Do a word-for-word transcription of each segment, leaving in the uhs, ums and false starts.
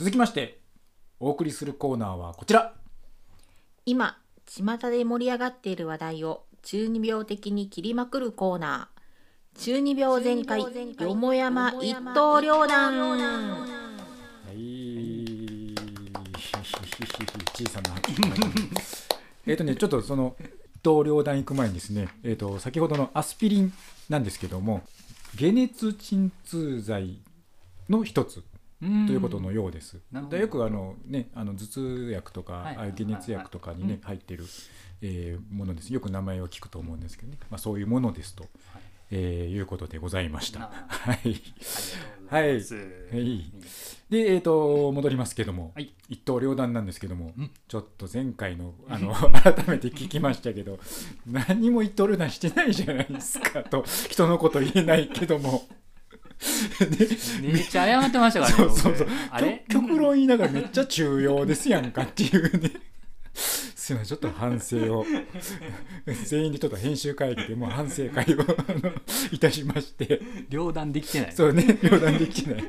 続きましてお送りするコーナーはこちら。今巷で盛り上がっている話題を中二病的に切りまくるコーナー、中二病全開よもやま一刀両断。はい小さなえっとねちょっとその一刀両断行く前にですね、えー、と先ほどのアスピリンなんですけども、解熱鎮痛剤の一つということのようです。でよくあの、ね、あの頭痛薬とか、はい、あ解熱薬とかに、ねはい、入っている、えー、ものです。よく名前は聞くと思うんですけどね、まあ、そういうものですと、はいえー、いうことでございました。はいはい、はい、で、えーと、戻りますけども、はい、一刀両断なんですけども、ちょっと前回 の, あの改めて聞きましたけど何も一刀両断してないじゃないですかと人のこと言えないけどもめっちゃ謝ってましたからね。そうそうそうあれ極論言いながらめっちゃ中庸ですやんかっていうねすいませんちょっと反省を全員でちょっと編集会議でもう反省会をいたしまして、両断できてないそうね両断できてない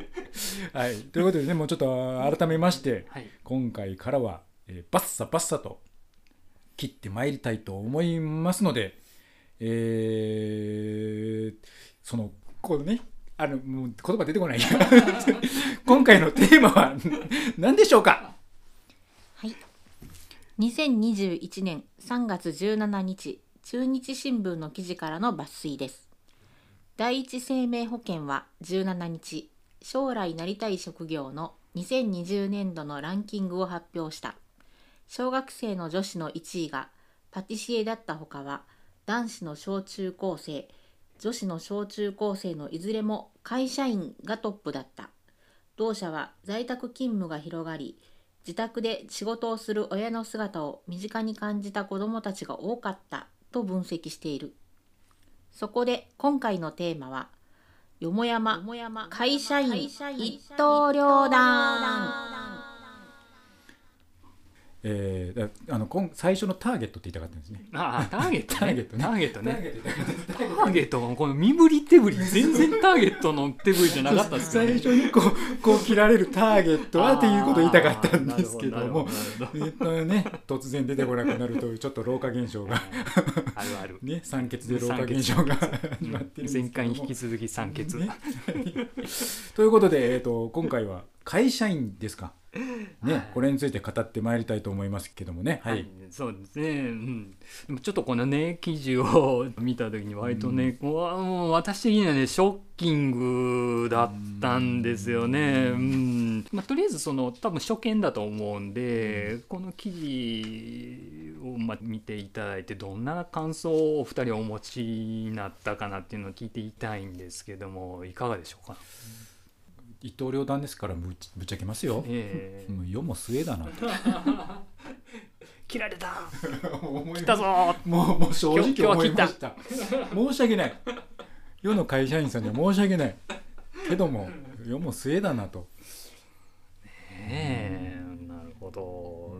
はいということでね、もうちょっと改めまして、はい、今回からは、えー、バッサバッサと切ってまいりたいと思いますので、えー、そのこうねあのもう言葉出てこない今回のテーマは何でしょうか。はい、にせんにじゅういちねんさんがつじゅうしちにち中日新聞の記事からの抜粋です。第一生命保険はじゅうしちにち将来なりたい職業のにせんにじゅうねんどのランキングを発表した。小学生の女子のいちいがパティシエだったほかは、男子の小中高生女子の小中高生のいずれも会社員がトップだった。同社は在宅勤務が広がり、自宅で仕事をする親の姿を身近に感じた子どもたちが多かったと分析している。そこで今回のテーマは、よもやま会社員一刀両断。えー、あの最初のターゲットって言いたかったんですね。ああターゲットねターゲットねターゲットねターゲットはこの身振り手振り全然ターゲットの手振りじゃなかったですよね。最初にこう、こう切られるターゲットはっていうことを言いたかったんですけども、えーとね、突然出てこなくなるというちょっと老化現象があるある、ね、酸欠で老化現象が始まってるんですけども、前回に引き続き酸欠、ね、ということで、えーと、今回は会社員ですかね、はい、これについて語ってまいりたいと思いますけどもね、はいはい、そうですね、うん、でもちょっとこのね記事を見た時に割とね、うん、もう私的にはねショッキングだったんですよね、うんうんまあ、とりあえずその多分初見だと思うんで、うん、この記事をま見ていただいてどんな感想をお二人お持ちになったかなっていうのを聞いていたいんですけども、いかがでしょうか。一刀両断ですからぶっちゃけますよ、えー、もう世も末だなと切られた切ったぞもう、もう正直思いました。申し訳ない世の会社員さんには申し訳ないけども世も末だなと、ねえうん、なるほど。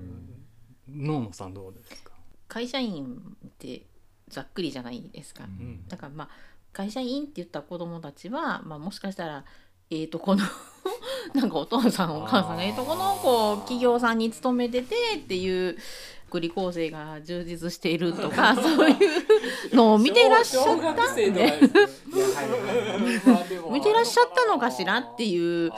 野野さんどうですか。会社員ってざっくりじゃないですか、うん、だからまあ会社員って言った子どもたちは、まあ、もしかしたらえー、とこのなんかお父さんお母さんがえー、とこのこう企業さんに勤めててっていう福利厚生が充実しているとかそういうのを見ていらっしゃったんで見てらっしゃったのかしらっていう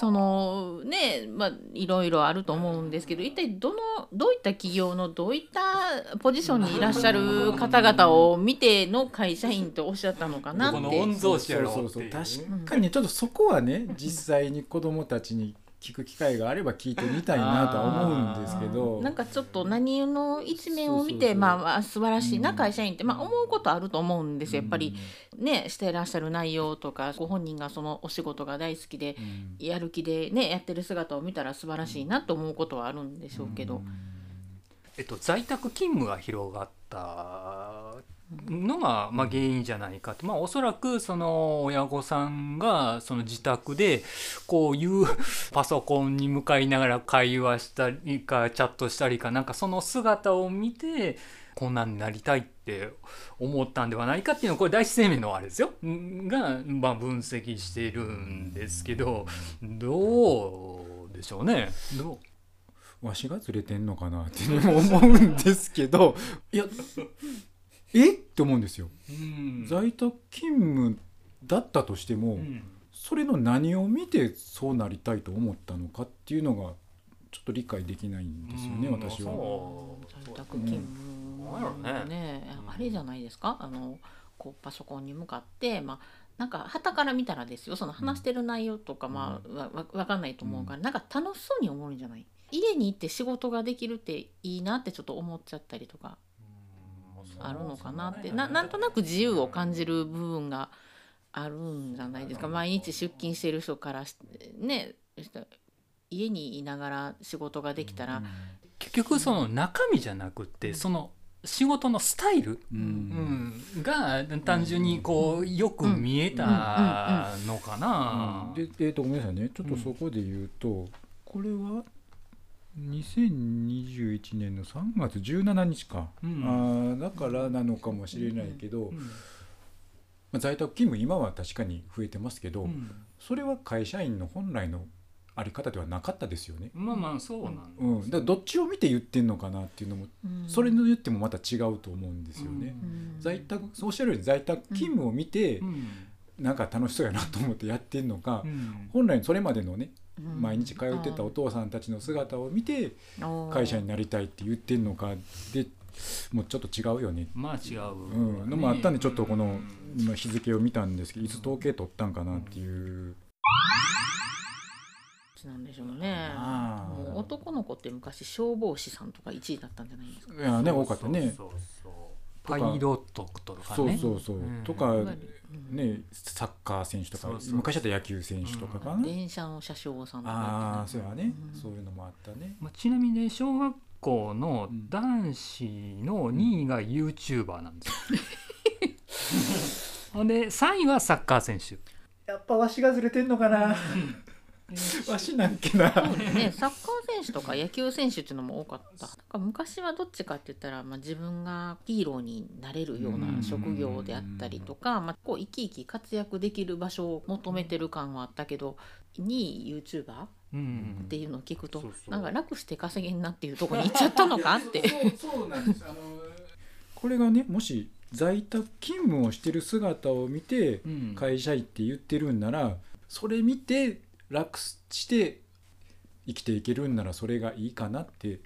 そのねまあいろいろあると思うんですけど、一体どのどういった企業のどういったポジションにいらっしゃる方々を見ての会社員とおっしゃったのかなってこの御曹司やろうっていう。確かにちょっとそこはね実際に子どもたちに聞く機会があれば聞いてみたいなとは思うんですけど、なんかちょっと何の一面を見てそうそうそう、まあ、素晴らしいな会社員って、まあ、思うことあると思うんですよ。やっぱりねしていらっしゃる内容とかご本人がそのお仕事が大好きでやる気でねやってる姿を見たら素晴らしいなと思うことはあるんでしょうけど、えっと、在宅勤務が広がったのがまあ原因じゃないかって、まあ、おそらくその親御さんがその自宅でこういうパソコンに向かいながら会話したりかチャットしたりかなんかその姿を見てこんなんになりたいって思ったんではないかっていうのをこれ第一生命のあれですよがまあ分析しているんですけど、どうでしょうね。でもわしがずれてんのかなって思うんですけどいやえって思うんですよ、うん、在宅勤務だったとしても、うん、それの何を見てそうなりたいと思ったのかっていうのがちょっと理解できないんですよね、うん、私は。在宅勤務ね、うん、ねあれじゃないですか、あのこうパソコンに向かって、まあ、なんか傍から見たらですよ、その話してる内容とか、うん、まあ、わ、わかんないと思うから、うん、なんか楽しそうに思うんじゃない、家に行って仕事ができるっていいなってちょっと思っちゃったりとかあるのかなって、な、なんとなく自由を感じる部分があるんじゃないですか。毎日出勤してる人からね、家にいながら仕事ができたら、うん、結局その中身じゃなくって、うん、その仕事のスタイル、うんうん、が単純にこうよく見えたのかな。で、えーと、ごめんなさいね、ちょっとそこで言うと、うん、これはにせんにじゅういちねんのさんがつじゅうしちにちか、うん、あだからなのかもしれないけど、うんうん、まあ、在宅勤務今は確かに増えてますけど、うん、それは会社員の本来のあり方ではなかったですよね。まあまあそうなんです、うん、だからどっちを見て言ってんのかなっていうのも、うん、それに言ってもまた違うと思うんですよね、うん、在宅そうしてるより在宅勤務を見て、うん、なんか楽しそうやなと思ってやってんのか、うん、本来それまでのね毎日通ってたお父さんたちの姿を見て会社になりたいって言ってんのかでもうちょっと違うよね。まあ違う、うん、のもあったんでちょっとこの今日付を見たんですけどいつ統計取ったんかなっていうなんでしょうね。もう男の子って昔消防士さんとかいちいだったんじゃないですか。いやね多かったね。そうそうそうパイロットとかね、そうそうそう、うん、とかねサッカー選手とか、そうそうそう昔だった野球選手とかかな、うん、電車の車掌さんとか、ね、ああそうやね、うん、そういうのもあったね。まあ、ちなみに小学校の男子のにいが YouTuber なんですよ、うん、でさんいはサッカー選手。やっぱわしがずれてんのかな、わしなんけな。そうですね、サッカー選手とか野球選手っていうのも多かった。なんか昔はどっちかって言ったら、まあ、自分がヒーローになれるような職業であったりとか、まあ、こう生き生き活躍できる場所を求めてる感はあったけど、にい YouTuber っていうのを聞くと、なんか楽して稼げんなっていうところに行っちゃったのかって。そう、そうなんです。あのー、これがね、もし在宅勤務をしてる姿を見て会社員って言ってるんなら、それ見て楽して生きていけるんならそれがいいかなって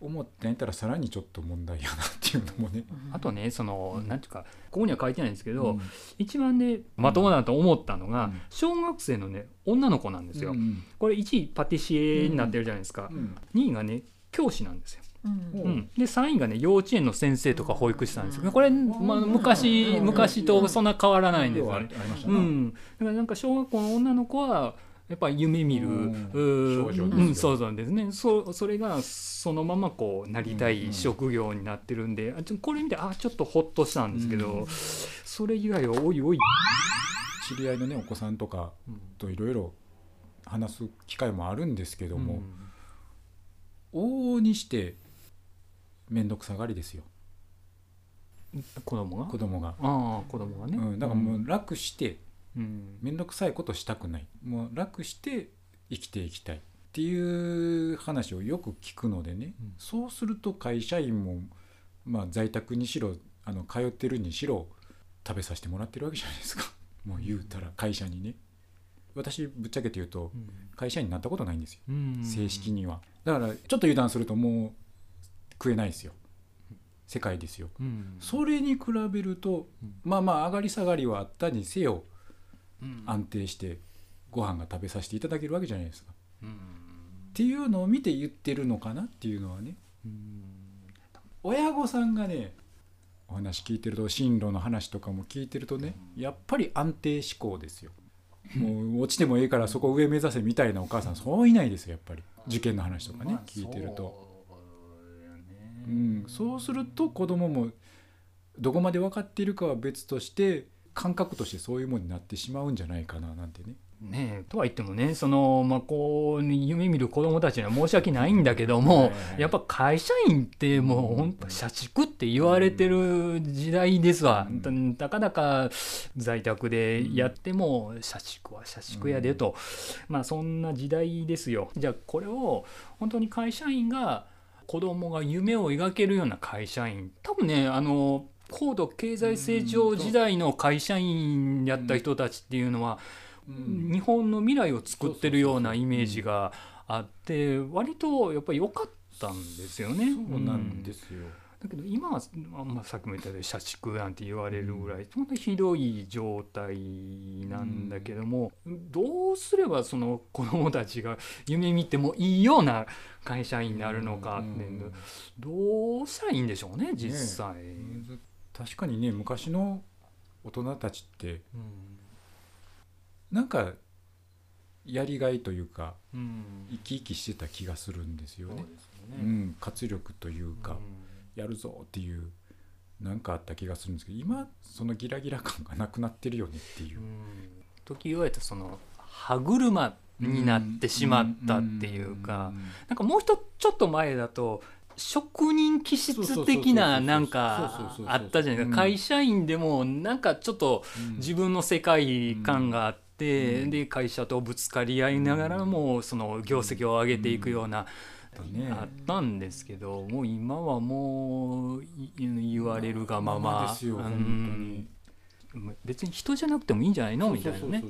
思っていたらさらにちょっと問題やなっていうのもね、うん、あとねその、うん、なんていうかここには書いてないんですけど、うん、一番ねまともだと思ったのが、うん、小学生のね女の子なんですよ、うん、これいちいパティシエになってるじゃないですか、うんうん、にいがね教師なんですよ、うんうん、でさんいがね幼稚園の先生とか保育士さんですよ。これ、まあ、昔、昔とそんな変わらないんですよね、うん、だからなんか小学校の女の子はやっぱり夢見る、うん、少女ですよ、うん、そうそうですね。 そ, それがそのままこうなりたい職業になってるんで、うんうん、これ見てあちょっとホッとしたんですけど、うん、それ以外はおいおい知り合いのねお子さんとかといろいろ話す機会もあるんですけども、往々にして面倒くさがりですよ子供が子供があ子供がね、うん、だからもう楽してめんどくさいことしたくない、もう楽して生きていきたいっていう話をよく聞くのでね、うん、そうすると会社員も、まあ、在宅にしろあの通ってるにしろ食べさせてもらってるわけじゃないですか。もう言うたら会社にね、私ぶっちゃけて言うと会社員になったことないんですよ、うん、正式には。だからちょっと油断するともう食えないですよ、世界ですよ、うん、それに比べるとまあまあ上がり下がりはあったにせよ安定してご飯が食べさせていただけるわけじゃないですか、うん、っていうのを見て言ってるのかなっていうのはね、うん、親御さんがねお話聞いてると進路の話とかも聞いてるとね、うん、やっぱり安定志向ですよ。もう落ちてもいいからそこ上目指せみたいなお母さんそういないですよ。やっぱり受験の話とかね聞いてると、うん、そうすると子供もどこまで分かっているかは別として感覚としてそういうものになってしまうんじゃないかななんてねね、とは言ってもね、その、まあ、こう夢見る子どもたちには申し訳ないんだけども、やっぱ会社員ってもう本当社畜って言われてる時代ですわ。たかだか在宅でやっても社畜は社畜やでと、まあ、そんな時代ですよ。じゃあこれを本当に会社員が子どもが夢を描けるような会社員、多分ね、あの高度経済成長時代の会社員やった人たちっていうのは日本の未来を作ってるようなイメージがあって、割とやっぱり良かったんですよね。そうなんですよ。だけど今は、まあ、さっきも言ったように社畜なんて言われるぐらい本当にひどい状態なんだけども、どうすればその子どもたちが夢見てもいいような会社員になるのかっていうの、どうしたらいいんでしょうね実際。ね、確かにね、昔の大人たちって、うん、なんかやりがいというか、うん、生き生きしてた気がするんですよね。そうですよね、うん、活力というか、うん、やるぞっていうなんかあった気がするんですけど、今そのギラギラ感がなくなってるよねっていう、うん、時言われたその歯車になってしまったっていうか、うんうん、なんかもう一つちょっと前だと職人気質的ななんかあったじゃないですか。会社員でもなんかちょっと自分の世界観があって、で会社とぶつかり合いながらもその業績を上げていくようなあったんですけど、もう今はもう言われるがまま、別に人じゃなくてもいいんじゃないのみたいなね、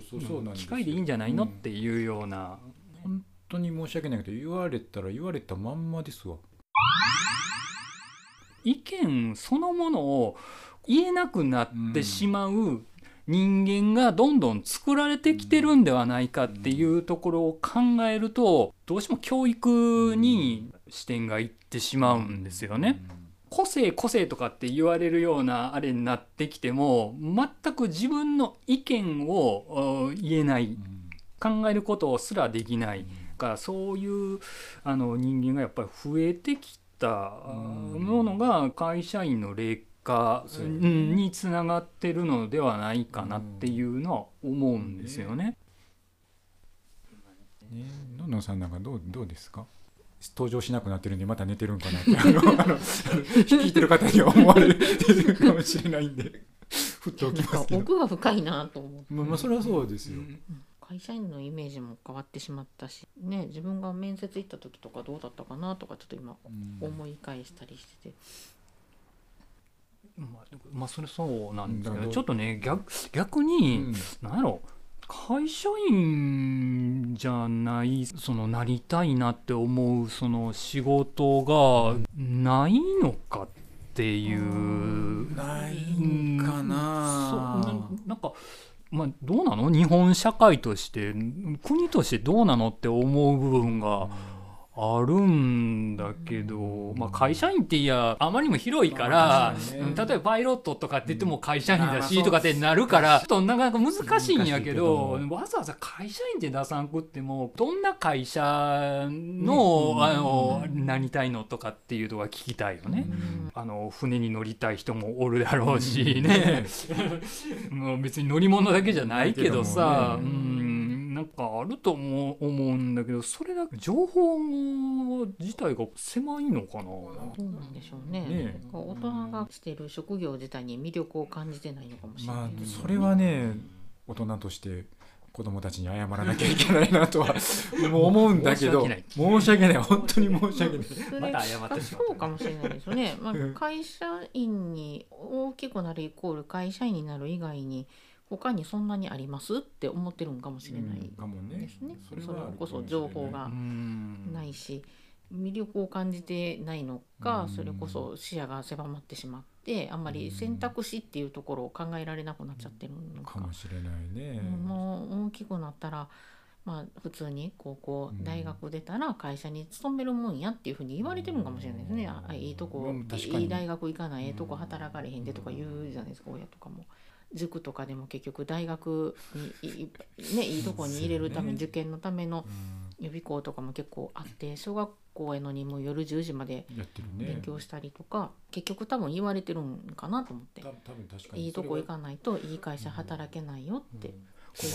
機械でいいんじゃないのっていうような。本当に申し訳ないけど、言われたら言われたまんまですわ。意見そのものを言えなくなってしまう人間がどんどん作られてきてるんではないかっていうところを考えると、どうしても教育に視点がいってしまうんですよね。個性個性とかって言われるようなあれになってきても、全く自分の意見を言えない、考えることすらできない、そういうあの人間がやっぱり増えてきたものが会社員の劣化につながってるのではないかなっていうのは思うんですよね。のんのんさんなんかどう、どうですか？登場しなくなってるんで、また寝てるんかなって聞いてる方には思われてるかもしれないんでふっと起きますけど、奥が深いなと思って、まあ、まあそれはそうですよ。会社員のイメージも変わってしまったし、ね、自分が面接行った時とかどうだったかなとかちょっと今思い返したりしてて、うん、まあ、まあ、それそうなんですけど、ちょっとね 逆, 逆に何やろ、会社員じゃないそのなりたいなって思うその仕事がないのかっていう、うん、ないんかな、うん、そうな、なんかまあ、どうなの？日本社会として国としてどうなのって思う部分があるんだけど、まあ、会社員っていやあまりにも広いから、例えばパイロットとかって言っても会社員だしとかってなるから、ちょっとなかなか難しいんやけど、わざわざ会社員って出さなくってもどんな会社のあのなりたいのとかっていうのは聞きたいよね。あの船に乗りたい人もおるだろうしねもう別に乗り物だけじゃないけどさ、なんかあると思うんだけど、それだけ情報自体が狭いのかな。そうなんでしょうね。ね、大人がしている職業自体に魅力を感じてないのかもしれない、ね。まあ、それはね、大人として子供たちに謝らなきゃいけないなとは思うんだけど、申し訳ない、本当に申し訳ない。また謝ってしまう。そうかもしれないですよね。まあ、会社員に大きくなるイコール会社員になる以外に。他にそんなにありますって思ってるんかもしれないですね。それこそ情報がないし、魅力を感じてないのか、それこそ視野が狭まってしまって、あんまり選択肢っていうところを考えられなくなっちゃってるのかもしれないね。もう大きくなったら、まあ、普通に高校大学出たら会社に勤めるもんやっていうふうに言われてるのかもしれないですね。あ、いいとこ、いい大学行かない、ええとこ働かれへんでとか言うじゃないですか、親とかも。塾とかでも結局大学に い,、ね、いいとこに入れるため、受験のための予備校とかも結構あって、小学校へのにも夜じゅうじまで勉強したりとか、結局多分言われてるんかなと思って、いいとこ行かないといい会社働けないよって。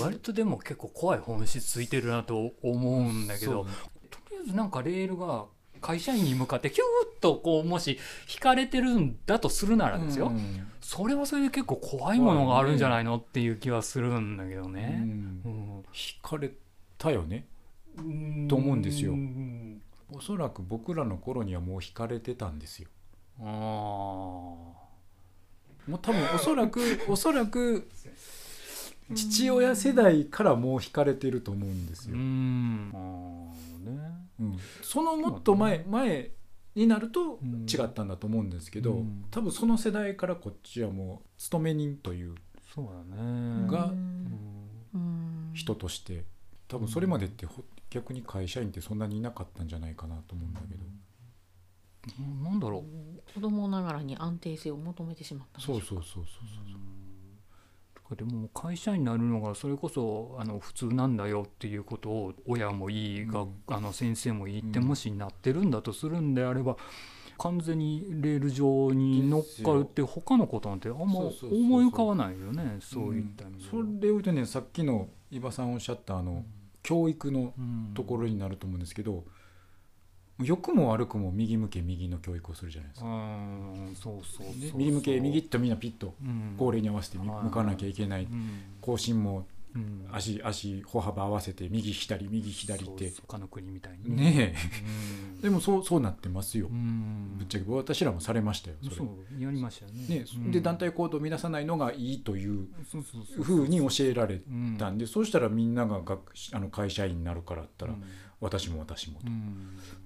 割とでも結構怖い本質ついてるなと思うんだけど、ね、とりあえずなんかレールが会社員に向かってキューッとこうもし引かれてるんだとするならですよ、うん、それはそれで結構怖いものがあるんじゃないのっていう気はするんだけどね、うんうん、引かれたよね、うん、と思うんですよ。おそらく僕らの頃にはもう引かれてたんですよ。あもう多分おそらくおそらく父親世代からもう引かれてると思うんですよ。うんあ、ねうん、そのもっと 前,、まあね、前になると違ったんだと思うんですけど、うん、多分その世代からこっちはもう勤め人というそうだ、ね、が、うん、人として多分それまでって逆に会社員ってそんなにいなかったんじゃないかなと思うんだけど、うん、なんだろう子供ながらに安定性を求めてしまったんでしょうか。そうそうそうそうそう、でも会社になるのがそれこそあの普通なんだよっていうことを親もいい、うん、あの先生もいいってもしなってるんだとするんであれば、うん、完全にレール上に乗っかるって他のことなんてあんま思い浮かばないよね。そういった意味で、うん、それを言うとねさっきの伊庭さんおっしゃったあの、うん、教育のところになると思うんですけど、良くも悪くも右向け右の教育をするじゃないですか。うんそうそうそうそう、右向け右っとみんなピッと号令に合わせて向かなきゃいけない、うん、後進も足、足歩幅合わせて右左右左って他の国みたいにねえ、うん、でもそう、そうなってますよ、うん、ぶっちゃけ私らもされましたよ。それそうやりましたよ ね, ね、うん、で団体行動を乱さないのがいいというふうに教えられたんで、そうしたらみんなが学あの会社員になるからったら、うん私も私もと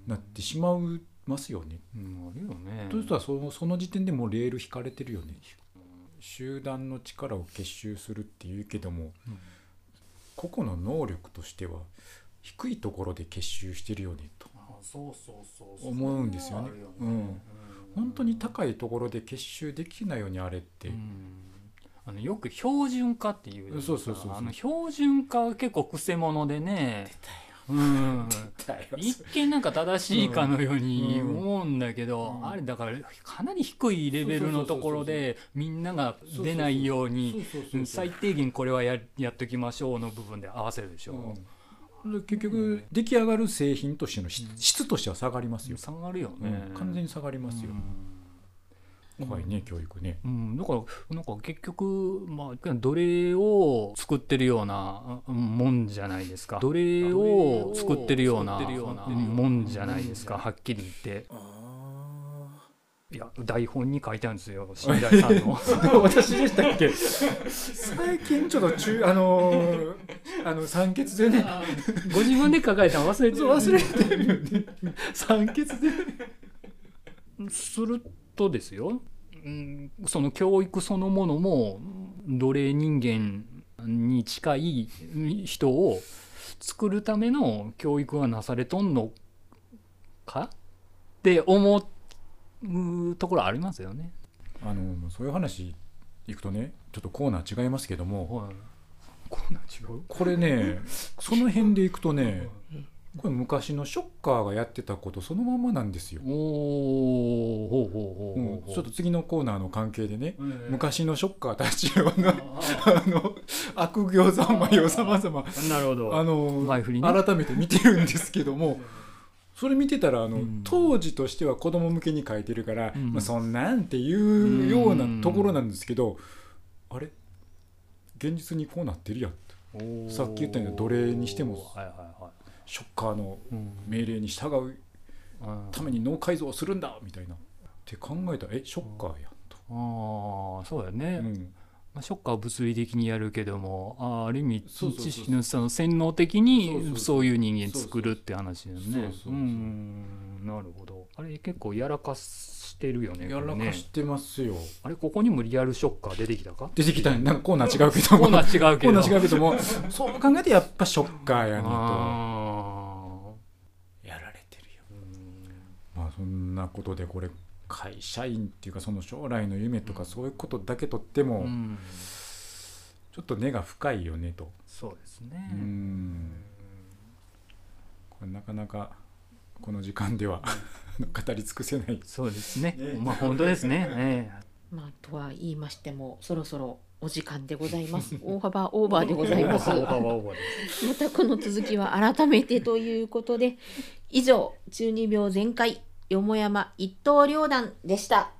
なってしまいますよね。うん、あるよね。ということはその、その時点でもうレール引かれてるよね。集団の力を結集するっていうけども、うん、個々の能力としては低いところで結集してるよねと思うんですよね。うん、本当に高いところで結集できないようにあれって、うんあのよく標準化っていう、そうそうそうそう、あの標準化は結構くせ者でね。うん、一見なんか正しいかのように思うんだけど、うんうん、あれだからかなり低いレベルのところでみんなが出ないように最低限これは や, やっときましょうの部分で合わせるでしょ、うん、結局出来上がる製品としての 質,、うん、質としては下がりますよ。下がるよね、うん、完全に下がりますよ、うん怖いね、教育ね、うん、だからなんか結局、まあ、奴隷を作ってるようなもんじゃないですか。奴隷を作ってるようなもんじゃないですか、はっきり言って。いや台本に書いてあるんですよ、信頼さんの私でしたっけ最近ちょっと中あのー、あの酸欠でねご自分で書かれたの忘れてる忘れてるよね酸欠でするとですよ、うん、その教育そのものも奴隷人間に近い人を作るための教育がなされとんのかって思うところありますよね。あのそういう話いくとねちょっとコーナー違いますけども、はい、コーナー違うこれねその辺でいくとねこれ昔のショッカーがやってたことそのままなんですよ。おほうほうほうほう、うん、ちょっと次のコーナーの関係でね、えー、昔のショッカーたちがあの悪行ざんまよさまざま改めて見てるんですけどもそれ見てたらあの、うん、当時としては子供向けに書いてるから、うんまあ、そんなんていうようなところなんですけど、うん、あれ現実にこうなってるやんとさっき言ったような奴隷にしても、はいはいはいショッカーの命令に従うために脳改造をするんだみたいなって考えたらえショッカーやんと。ああそうだね、うんまあ、ショッカーは物理的にやるけども あ, ある意味知識のその洗脳的にそういう人間作るって話だよね。なるほど。あれ結構やらかしてるよね。やらかしてますよ。あれここにもリアルショッカー出てきたか出てきたね。なんかコーナー違うけどもコーナー違うけ ど, 違うけどもそう考えてやっぱショッカーやねとやられてるよ。うんまあそんなことでこれ会社員っていうかその将来の夢とかそういうことだけとっても、うん、ちょっと根が深いよねと。そうですね。うんこれなかなかこの時間では語り尽くせない。そうですね。まあ本当ですね。ええ、まあとは言いましてもそろそろお時間でございます。大幅オーバーでございます。大幅オーバーです。またこの続きは改めてということで、以上中二病全開よもやま一刀両断でした。